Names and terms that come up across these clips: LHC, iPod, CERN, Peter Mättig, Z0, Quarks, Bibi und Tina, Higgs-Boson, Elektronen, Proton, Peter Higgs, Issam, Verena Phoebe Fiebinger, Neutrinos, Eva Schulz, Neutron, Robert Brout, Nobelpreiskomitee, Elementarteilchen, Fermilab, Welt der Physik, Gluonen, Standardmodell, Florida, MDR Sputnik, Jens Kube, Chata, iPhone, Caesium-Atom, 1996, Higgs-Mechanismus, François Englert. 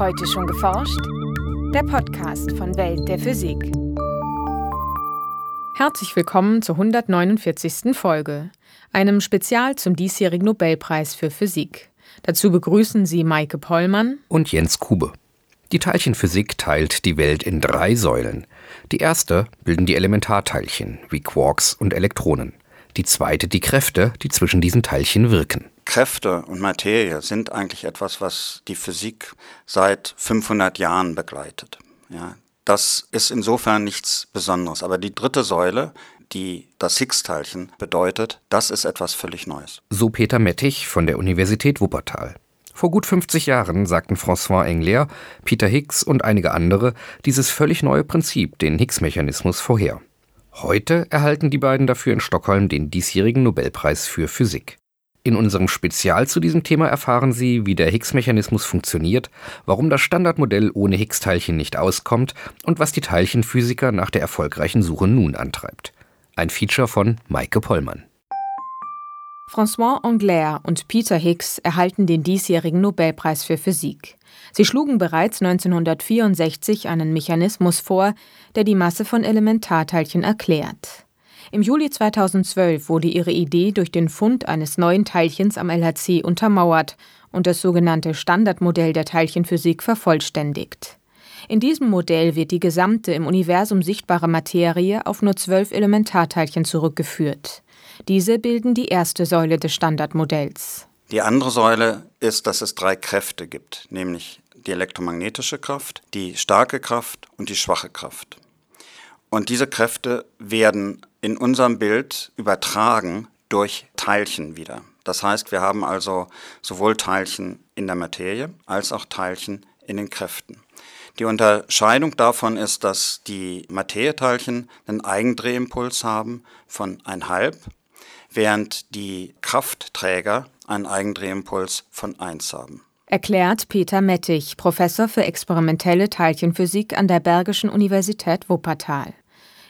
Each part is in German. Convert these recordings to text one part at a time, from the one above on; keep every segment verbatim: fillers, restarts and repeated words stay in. Heute schon geforscht? Der Podcast von Welt der Physik. Herzlich willkommen zur hundertneunundvierzigsten Folge, einem Spezial zum diesjährigen Nobelpreis für Physik. Dazu begrüßen Sie Maike Pollmann und Jens Kube. Die Teilchenphysik teilt die Welt in drei Säulen. Die erste bilden die Elementarteilchen, wie Quarks und Elektronen. Die zweite die Kräfte, die zwischen diesen Teilchen wirken. Kräfte und Materie sind eigentlich etwas, was die Physik seit fünfhundert Jahren begleitet. Ja, das ist insofern nichts Besonderes. Aber die dritte Säule, die das Higgs-Teilchen bedeutet, das ist etwas völlig Neues. So Peter Mättig von der Universität Wuppertal. Vor gut fünfzig Jahren sagten François Englert, Peter Higgs und einige andere dieses völlig neue Prinzip, den Higgs-Mechanismus, vorher. Heute erhalten die beiden dafür in Stockholm den diesjährigen Nobelpreis für Physik. In unserem Spezial zu diesem Thema erfahren Sie, wie der Higgs-Mechanismus funktioniert, warum das Standardmodell ohne Higgs-Teilchen nicht auskommt und was die Teilchenphysiker nach der erfolgreichen Suche nun antreibt. Ein Feature von Maike Pollmann. François Englert und Peter Higgs erhalten den diesjährigen Nobelpreis für Physik. Sie schlugen bereits neunzehnhundertvierundsechzig einen Mechanismus vor, der die Masse von Elementarteilchen erklärt. Im Juli zweitausendzwölf wurde ihre Idee durch den Fund eines neuen Teilchens am L H C untermauert und das sogenannte Standardmodell der Teilchenphysik vervollständigt. In diesem Modell wird die gesamte im Universum sichtbare Materie auf nur zwölf Elementarteilchen zurückgeführt. Diese bilden die erste Säule des Standardmodells. Die andere Säule ist, dass es drei Kräfte gibt, nämlich die elektromagnetische Kraft, die starke Kraft und die schwache Kraft. Und diese Kräfte werden in unserem Bild übertragen durch Teilchen wieder. Das heißt, wir haben also sowohl Teilchen in der Materie als auch Teilchen in den Kräften. Die Unterscheidung davon ist, dass die Materieteilchen einen Eigendrehimpuls haben von eins Komma fünf, während die Kraftträger einen Eigendrehimpuls von eins haben. Erklärt Peter Mättig, Professor für experimentelle Teilchenphysik an der Bergischen Universität Wuppertal.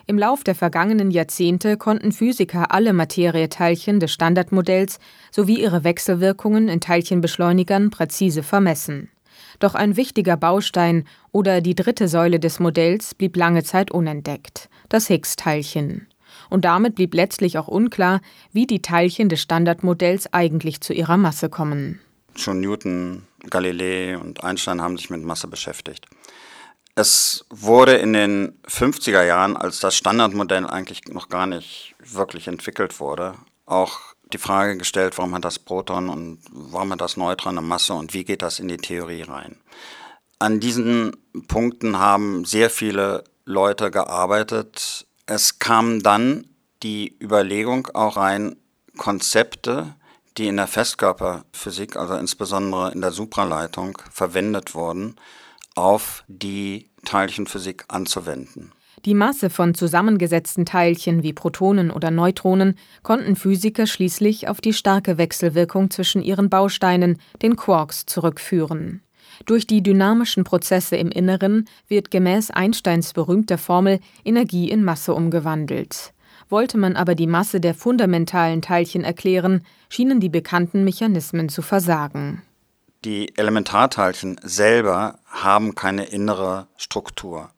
Im Lauf der vergangenen Jahrzehnte konnten Physiker alle Materieteilchen des Standardmodells sowie ihre Wechselwirkungen in Teilchenbeschleunigern präzise vermessen. Doch ein wichtiger Baustein oder die dritte Säule des Modells blieb lange Zeit unentdeckt, das Higgs-Teilchen. Und damit blieb letztlich auch unklar, wie die Teilchen des Standardmodells eigentlich zu ihrer Masse kommen. Schon Newton, Galilei und Einstein haben sich mit Masse beschäftigt. Es wurde in den fünfziger Jahren, als das Standardmodell eigentlich noch gar nicht wirklich entwickelt wurde, auch die Frage gestellt, warum hat das Proton und warum hat das Neutron eine Masse und wie geht das in die Theorie rein? An diesen Punkten haben sehr viele Leute gearbeitet. Es kam dann die Überlegung auch rein, Konzepte, die in der Festkörperphysik, also insbesondere in der Supraleitung, verwendet wurden, auf die Teilchenphysik anzuwenden. Die Masse von zusammengesetzten Teilchen wie Protonen oder Neutronen konnten Physiker schließlich auf die starke Wechselwirkung zwischen ihren Bausteinen, den Quarks, zurückführen. Durch die dynamischen Prozesse im Inneren wird gemäß Einsteins berühmter Formel Energie in Masse umgewandelt. Wollte man aber die Masse der fundamentalen Teilchen erklären, schienen die bekannten Mechanismen zu versagen. Die Elementarteilchen selber haben keine innere Struktur.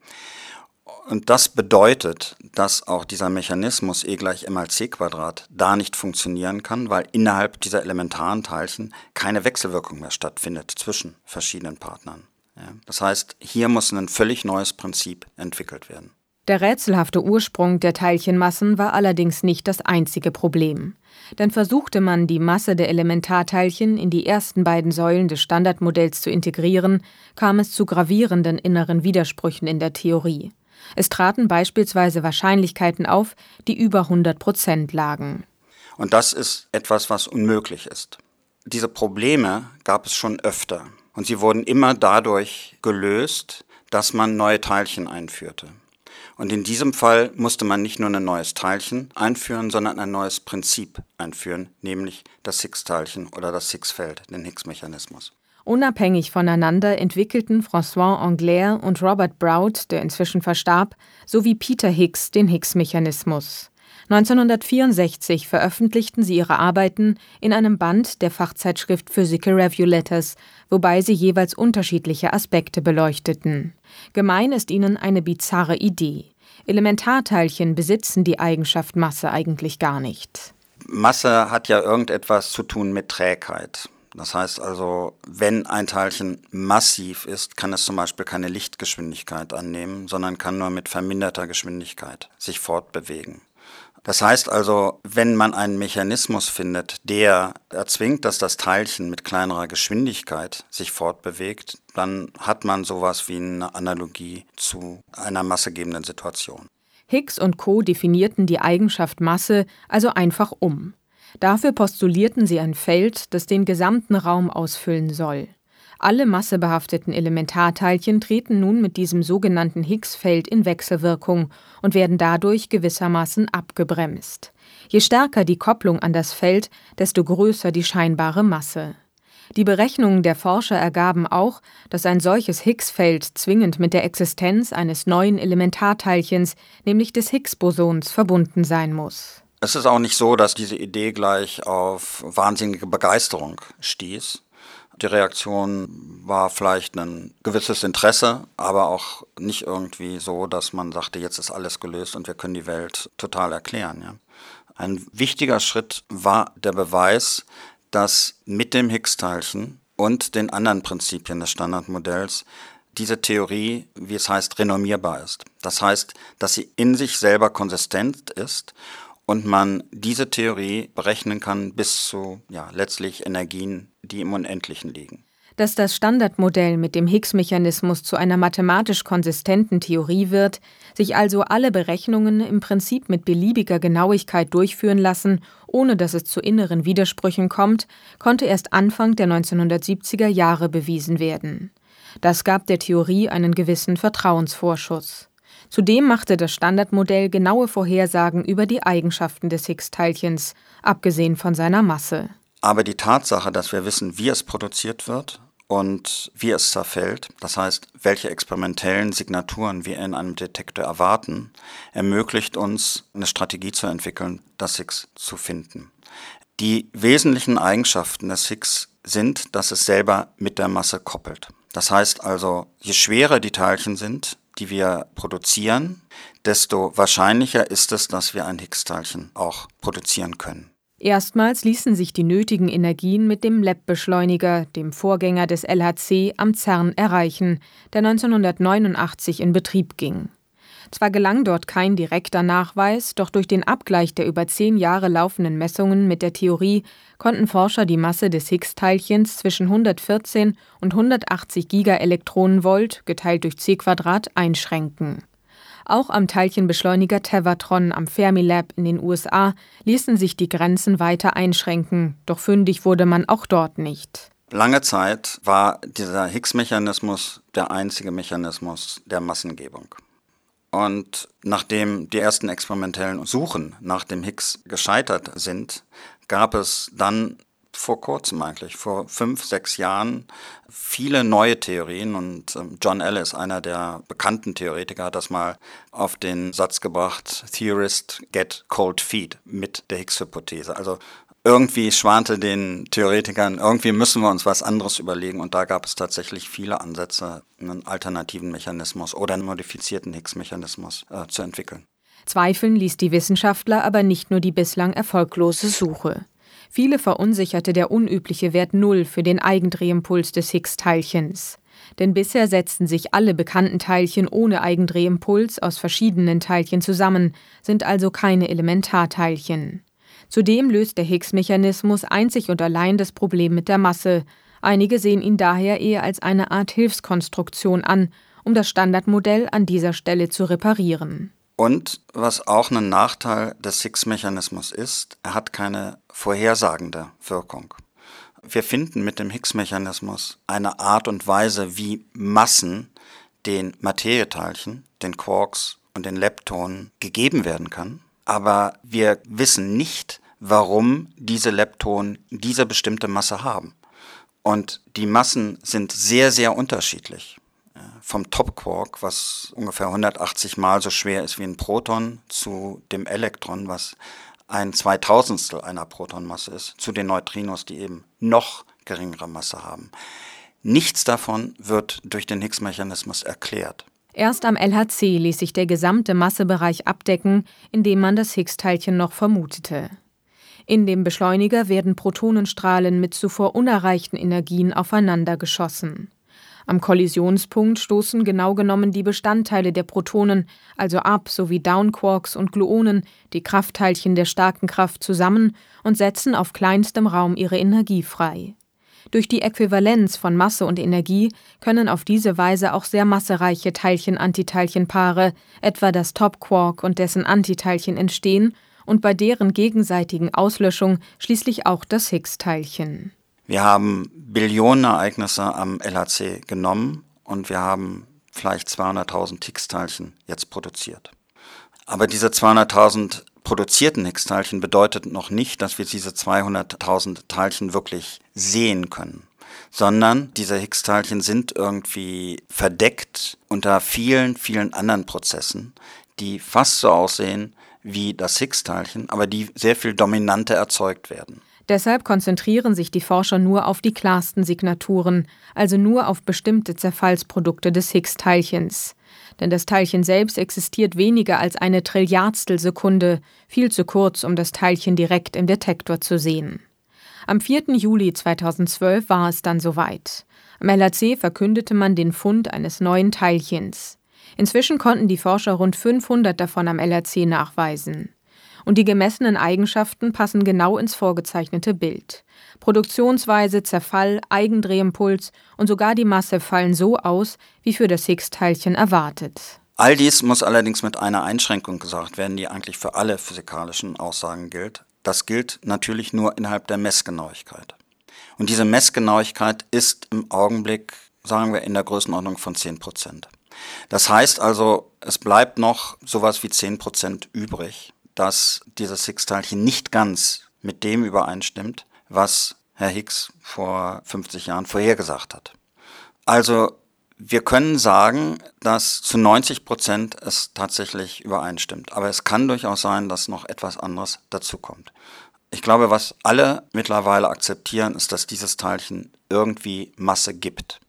Und das bedeutet, dass auch dieser Mechanismus E gleich m mal c Quadrat da nicht funktionieren kann, weil innerhalb dieser elementaren Teilchen keine Wechselwirkung mehr stattfindet zwischen verschiedenen Partnern. Ja, das heißt, hier muss ein völlig neues Prinzip entwickelt werden. Der rätselhafte Ursprung der Teilchenmassen war allerdings nicht das einzige Problem. Denn versuchte man, die Masse der Elementarteilchen in die ersten beiden Säulen des Standardmodells zu integrieren, kam es zu gravierenden inneren Widersprüchen in der Theorie. Es traten beispielsweise Wahrscheinlichkeiten auf, die über hundert Prozent lagen. Und das ist etwas, was unmöglich ist. Diese Probleme gab es schon öfter. Und sie wurden immer dadurch gelöst, dass man neue Teilchen einführte. Und in diesem Fall musste man nicht nur ein neues Teilchen einführen, sondern ein neues Prinzip einführen, nämlich das Higgs-Teilchen oder das Higgs-Feld, den Higgs-Mechanismus. Unabhängig voneinander entwickelten François Englert und Robert Brout, der inzwischen verstarb, sowie Peter Higgs den Higgs-Mechanismus. neunzehnhundertvierundsechzig veröffentlichten sie ihre Arbeiten in einem Band der Fachzeitschrift Physical Review Letters, wobei sie jeweils unterschiedliche Aspekte beleuchteten. Gemein ist ihnen eine bizarre Idee. Elementarteilchen besitzen die Eigenschaft Masse eigentlich gar nicht. Masse hat ja irgendetwas zu tun mit Trägheit. Das heißt also, wenn ein Teilchen massiv ist, kann es zum Beispiel keine Lichtgeschwindigkeit annehmen, sondern kann nur mit verminderter Geschwindigkeit sich fortbewegen. Das heißt also, wenn man einen Mechanismus findet, der erzwingt, dass das Teilchen mit kleinerer Geschwindigkeit sich fortbewegt, dann hat man sowas wie eine Analogie zu einer massegebenden Situation. Higgs und Co. definierten die Eigenschaft Masse also einfach um. Dafür postulierten sie ein Feld, das den gesamten Raum ausfüllen soll. Alle massebehafteten Elementarteilchen treten nun mit diesem sogenannten Higgs-Feld in Wechselwirkung und werden dadurch gewissermaßen abgebremst. Je stärker die Kopplung an das Feld, desto größer die scheinbare Masse. Die Berechnungen der Forscher ergaben auch, dass ein solches Higgs-Feld zwingend mit der Existenz eines neuen Elementarteilchens, nämlich des Higgs-Bosons, verbunden sein muss. Es ist auch nicht so, dass diese Idee gleich auf wahnsinnige Begeisterung stieß. Die Reaktion war vielleicht ein gewisses Interesse, aber auch nicht irgendwie so, dass man sagte, jetzt ist alles gelöst und wir können die Welt total erklären. Ja. Ein wichtiger Schritt war der Beweis, dass mit dem Higgs-Teilchen und den anderen Prinzipien des Standardmodells diese Theorie, wie es heißt, renommierbar ist. Das heißt, dass sie in sich selber konsistent ist und man diese Theorie berechnen kann bis zu ja, letztlich Energien, die im Unendlichen liegen. Dass das Standardmodell mit dem Higgs-Mechanismus zu einer mathematisch konsistenten Theorie wird, sich also alle Berechnungen im Prinzip mit beliebiger Genauigkeit durchführen lassen, ohne dass es zu inneren Widersprüchen kommt, konnte erst Anfang der neunzehnhundertsiebziger Jahre bewiesen werden. Das gab der Theorie einen gewissen Vertrauensvorschuss. Zudem machte das Standardmodell genaue Vorhersagen über die Eigenschaften des Higgs-Teilchens, abgesehen von seiner Masse. Aber die Tatsache, dass wir wissen, wie es produziert wird und wie es zerfällt, das heißt, welche experimentellen Signaturen wir in einem Detektor erwarten, ermöglicht uns, eine Strategie zu entwickeln, das Higgs zu finden. Die wesentlichen Eigenschaften des Higgs sind, dass es selber mit der Masse koppelt. Das heißt also, je schwerer die Teilchen sind, die wir produzieren, desto wahrscheinlicher ist es, dass wir ein Higgs-Teilchen auch produzieren können. Erstmals ließen sich die nötigen Energien mit dem Lab-Beschleuniger, dem Vorgänger des L H C, am CERN erreichen, der neunzehnhundertneunundachtzig in Betrieb ging. Zwar gelang dort kein direkter Nachweis, doch durch den Abgleich der über zehn Jahre laufenden Messungen mit der Theorie konnten Forscher die Masse des Higgs-Teilchens zwischen hundertvierzehn und hundertachtzig Gigaelektronenvolt geteilt durch C Quadrat einschränken. Auch am Teilchenbeschleuniger Tevatron am Fermilab in den U S A ließen sich die Grenzen weiter einschränken, doch fündig wurde man auch dort nicht. Lange Zeit war dieser Higgs-Mechanismus der einzige Mechanismus der Massengebung. Und nachdem die ersten experimentellen Suchen nach dem Higgs gescheitert sind, gab es dann vor kurzem eigentlich, vor fünf, sechs Jahren, viele neue Theorien und John Ellis, einer der bekannten Theoretiker, hat das mal auf den Satz gebracht, Theorists get cold feet mit der Higgs-Hypothese. Also irgendwie schwante den Theoretikern, irgendwie müssen wir uns was anderes überlegen und da gab es tatsächlich viele Ansätze, einen alternativen Mechanismus oder einen modifizierten Higgs-Mechanismus äh, zu entwickeln. Zweifeln ließ die Wissenschaftler aber nicht nur die bislang erfolglose Suche. Viele verunsicherte der unübliche Wert Null für den Eigendrehimpuls des Higgs-Teilchens. Denn bisher setzten sich alle bekannten Teilchen ohne Eigendrehimpuls aus verschiedenen Teilchen zusammen, sind also keine Elementarteilchen. Zudem löst der Higgs-Mechanismus einzig und allein das Problem mit der Masse. Einige sehen ihn daher eher als eine Art Hilfskonstruktion an, um das Standardmodell an dieser Stelle zu reparieren. Und was auch ein Nachteil des Higgs-Mechanismus ist, er hat keine vorhersagende Wirkung. Wir finden mit dem Higgs-Mechanismus eine Art und Weise, wie Massen den Materieteilchen, den Quarks und den Leptonen gegeben werden kann. Aber wir wissen nicht, warum diese Leptonen diese bestimmte Masse haben. Und die Massen sind sehr, sehr unterschiedlich. vom Top-Quark, was ungefähr hundertachtzig Mal so schwer ist wie ein Proton, zu dem Elektron, was ein Zweitausendstel einer Protonmasse ist, zu den Neutrinos, die eben noch geringere Masse haben. Nichts davon wird durch den Higgs-Mechanismus erklärt. Erst am L H C ließ sich der gesamte Massebereich abdecken, in dem man das Higgs-Teilchen noch vermutete. In dem Beschleuniger werden Protonenstrahlen mit zuvor unerreichten Energien aufeinander geschossen. Am Kollisionspunkt stoßen genau genommen die Bestandteile der Protonen, also Up- sowie Down-Quarks und Gluonen, die Kraftteilchen der starken Kraft zusammen und setzen auf kleinstem Raum ihre Energie frei. Durch die Äquivalenz von Masse und Energie können auf diese Weise auch sehr massereiche Teilchen-Antiteilchen-Paare, etwa das Top-Quark und dessen Antiteilchen, entstehen und bei deren gegenseitigen Auslöschung schließlich auch das Higgs-Teilchen. Wir haben Billionen Ereignisse am L H C genommen und wir haben vielleicht zweihunderttausend Higgs-Teilchen jetzt produziert. Aber diese zweihunderttausend produzierten Higgs-Teilchen bedeutet noch nicht, dass wir diese zweihunderttausend Teilchen wirklich sehen können, sondern diese Higgs-Teilchen sind irgendwie verdeckt unter vielen, vielen anderen Prozessen, die fast so aussehen wie das Higgs-Teilchen, aber die sehr viel dominanter erzeugt werden. Deshalb konzentrieren sich die Forscher nur auf die klarsten Signaturen, also nur auf bestimmte Zerfallsprodukte des Higgs-Teilchens. Denn das Teilchen selbst existiert weniger als eine Trilliardstelsekunde, viel zu kurz, um das Teilchen direkt im Detektor zu sehen. Am vierten Juli zweitausendzwölf war es dann soweit. Am L H C verkündete man den Fund eines neuen Teilchens. Inzwischen konnten die Forscher rund fünfhundert davon am L H C nachweisen. Und die gemessenen Eigenschaften passen genau ins vorgezeichnete Bild. Produktionsweise, Zerfall, Eigendrehimpuls und sogar die Masse fallen so aus, wie für das Higgs-Teilchen erwartet. All dies muss allerdings mit einer Einschränkung gesagt werden, die eigentlich für alle physikalischen Aussagen gilt. Das gilt natürlich nur innerhalb der Messgenauigkeit. Und diese Messgenauigkeit ist im Augenblick, sagen wir, in der Größenordnung von zehn Prozent. Das heißt also, es bleibt noch sowas wie zehn Prozent übrig, dass dieses Higgs-Teilchen nicht ganz mit dem übereinstimmt, was Herr Higgs vor fünfzig Jahren vorhergesagt hat. Also wir können sagen, dass zu neunzig Prozent es tatsächlich übereinstimmt. Aber es kann durchaus sein, dass noch etwas anderes dazukommt. Ich glaube, was alle mittlerweile akzeptieren, ist, dass dieses Teilchen irgendwie Masse gibt.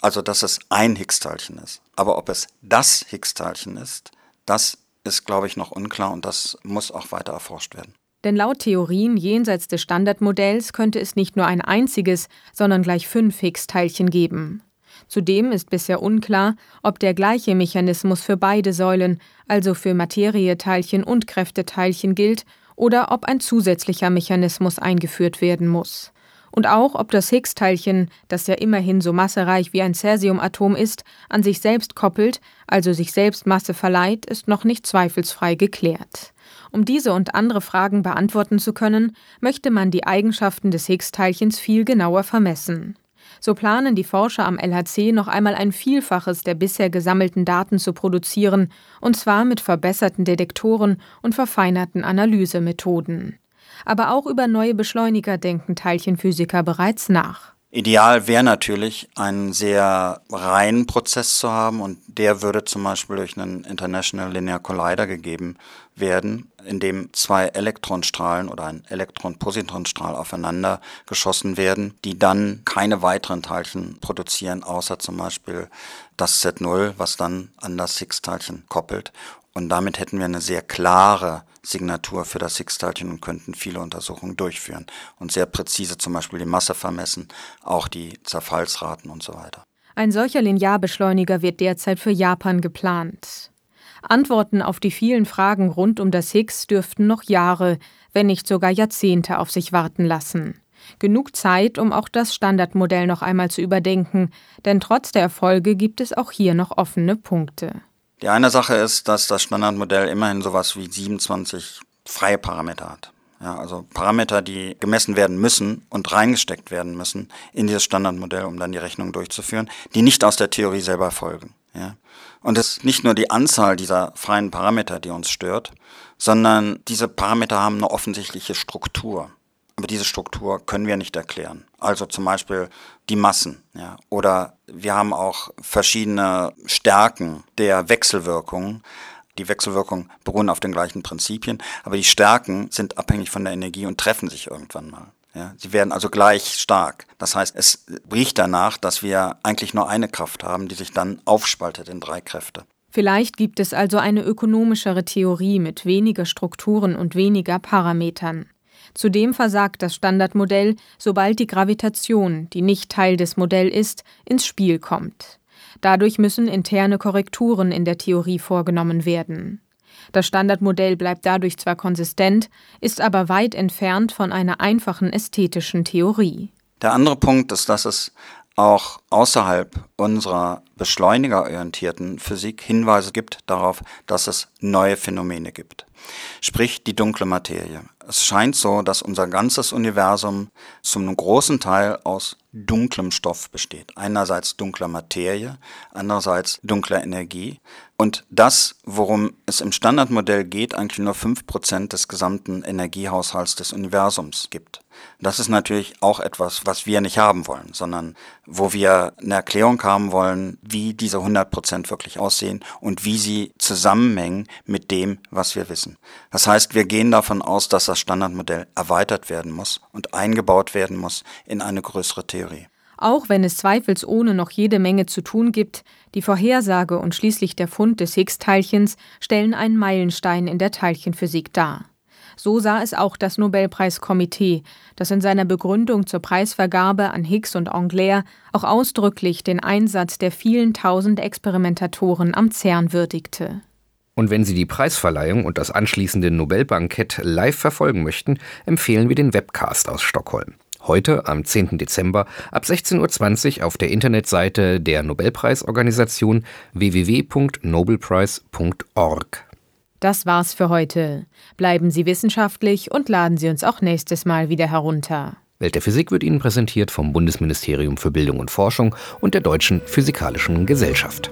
Also dass es ein Higgs-Teilchen ist. Aber ob es das Higgs-Teilchen ist, das ist, glaube ich, noch unklar und das muss auch weiter erforscht werden. Denn laut Theorien jenseits des Standardmodells könnte es nicht nur ein einziges, sondern gleich fünf Higgs-Teilchen geben. Zudem ist bisher unklar, ob der gleiche Mechanismus für beide Säulen, also für Materieteilchen und Kräfteteilchen, gilt oder ob ein zusätzlicher Mechanismus eingeführt werden muss. Und auch, ob das Higgs-Teilchen, das ja immerhin so massereich wie ein Caesium-Atom ist, an sich selbst koppelt, also sich selbst Masse verleiht, ist noch nicht zweifelsfrei geklärt. Um diese und andere Fragen beantworten zu können, möchte man die Eigenschaften des Higgs-Teilchens viel genauer vermessen. So planen die Forscher am L H C noch einmal ein Vielfaches der bisher gesammelten Daten zu produzieren, und zwar mit verbesserten Detektoren und verfeinerten Analysemethoden. Aber auch über neue Beschleuniger denken Teilchenphysiker bereits nach. Ideal wäre natürlich, einen sehr reinen Prozess zu haben und der würde zum Beispiel durch einen International Linear Collider gegeben werden, in dem zwei Elektronenstrahlen oder ein Elektron-Positronenstrahl aufeinander geschossen werden, die dann keine weiteren Teilchen produzieren, außer zum Beispiel das Z null, was dann an das Higgs-Teilchen koppelt. Und damit hätten wir eine sehr klare Signatur für das Higgs-Teilchen und könnten viele Untersuchungen durchführen und sehr präzise zum Beispiel die Masse vermessen, auch die Zerfallsraten und so weiter. Ein solcher Linearbeschleuniger wird derzeit für Japan geplant. Antworten auf die vielen Fragen rund um das Higgs dürften noch Jahre, wenn nicht sogar Jahrzehnte auf sich warten lassen. Genug Zeit, um auch das Standardmodell noch einmal zu überdenken, denn trotz der Erfolge gibt es auch hier noch offene Punkte. Die eine Sache ist, dass das Standardmodell immerhin sowas wie siebenundzwanzig freie Parameter hat. Ja, also Parameter, die gemessen werden müssen und reingesteckt werden müssen in dieses Standardmodell, um dann die Rechnung durchzuführen, die nicht aus der Theorie selber folgen. Ja. Und es ist nicht nur die Anzahl dieser freien Parameter, die uns stört, sondern diese Parameter haben eine offensichtliche Struktur. aber diese Struktur können wir nicht erklären. Also zum Beispiel die Massen, ja, oder wir haben auch verschiedene Stärken der Wechselwirkungen. Die Wechselwirkungen beruhen auf den gleichen Prinzipien, aber die Stärken sind abhängig von der Energie und treffen sich irgendwann mal. Ja, sie werden also gleich stark. Das heißt, es riecht danach, dass wir eigentlich nur eine Kraft haben, die sich dann aufspaltet in drei Kräfte. Vielleicht gibt es also eine ökonomischere Theorie mit weniger Strukturen und weniger Parametern. Zudem versagt das Standardmodell, sobald die Gravitation, die nicht Teil des Modells ist, ins Spiel kommt. Dadurch müssen interne Korrekturen in der Theorie vorgenommen werden. Das Standardmodell bleibt dadurch zwar konsistent, ist aber weit entfernt von einer einfachen ästhetischen Theorie. Der andere Punkt ist, dass es auch außerhalb unserer beschleunigerorientierten Physik Hinweise gibt darauf, dass es neue Phänomene gibt. Sprich die dunkle Materie. Es scheint so, dass unser ganzes Universum zum großen Teil aus dunklem Stoff besteht. Einerseits dunkler Materie, andererseits dunkler Energie. Und das, worum es im Standardmodell geht, eigentlich nur fünf Prozent des gesamten Energiehaushalts des Universums gibt. Das ist natürlich auch etwas, was wir nicht haben wollen, sondern wo wir eine Erklärung haben wollen, wie diese hundert Prozent wirklich aussehen und wie sie zusammenhängen mit dem, was wir wissen. Das heißt, wir gehen davon aus, dass das Standardmodell erweitert werden muss und eingebaut werden muss in eine größere Theorie. Auch wenn es zweifelsohne noch jede Menge zu tun gibt, die Vorhersage und schließlich der Fund des Higgs-Teilchens stellen einen Meilenstein in der Teilchenphysik dar. So sah es auch das Nobelpreiskomitee, das in seiner Begründung zur Preisvergabe an Higgs und Englert auch ausdrücklich den Einsatz der vielen tausend Experimentatoren am CERN würdigte. Und wenn Sie die Preisverleihung und das anschließende Nobelbankett live verfolgen möchten, empfehlen wir den Webcast aus Stockholm. Heute, am zehnten Dezember, ab sechzehn Uhr zwanzig auf der Internetseite der Nobelpreisorganisation w w w punkt nobelpreis punkt org. Das war's für heute. Bleiben Sie wissenschaftlich und laden Sie uns auch nächstes Mal wieder herunter. Welt der Physik wird Ihnen präsentiert vom Bundesministerium für Bildung und Forschung und der Deutschen Physikalischen Gesellschaft.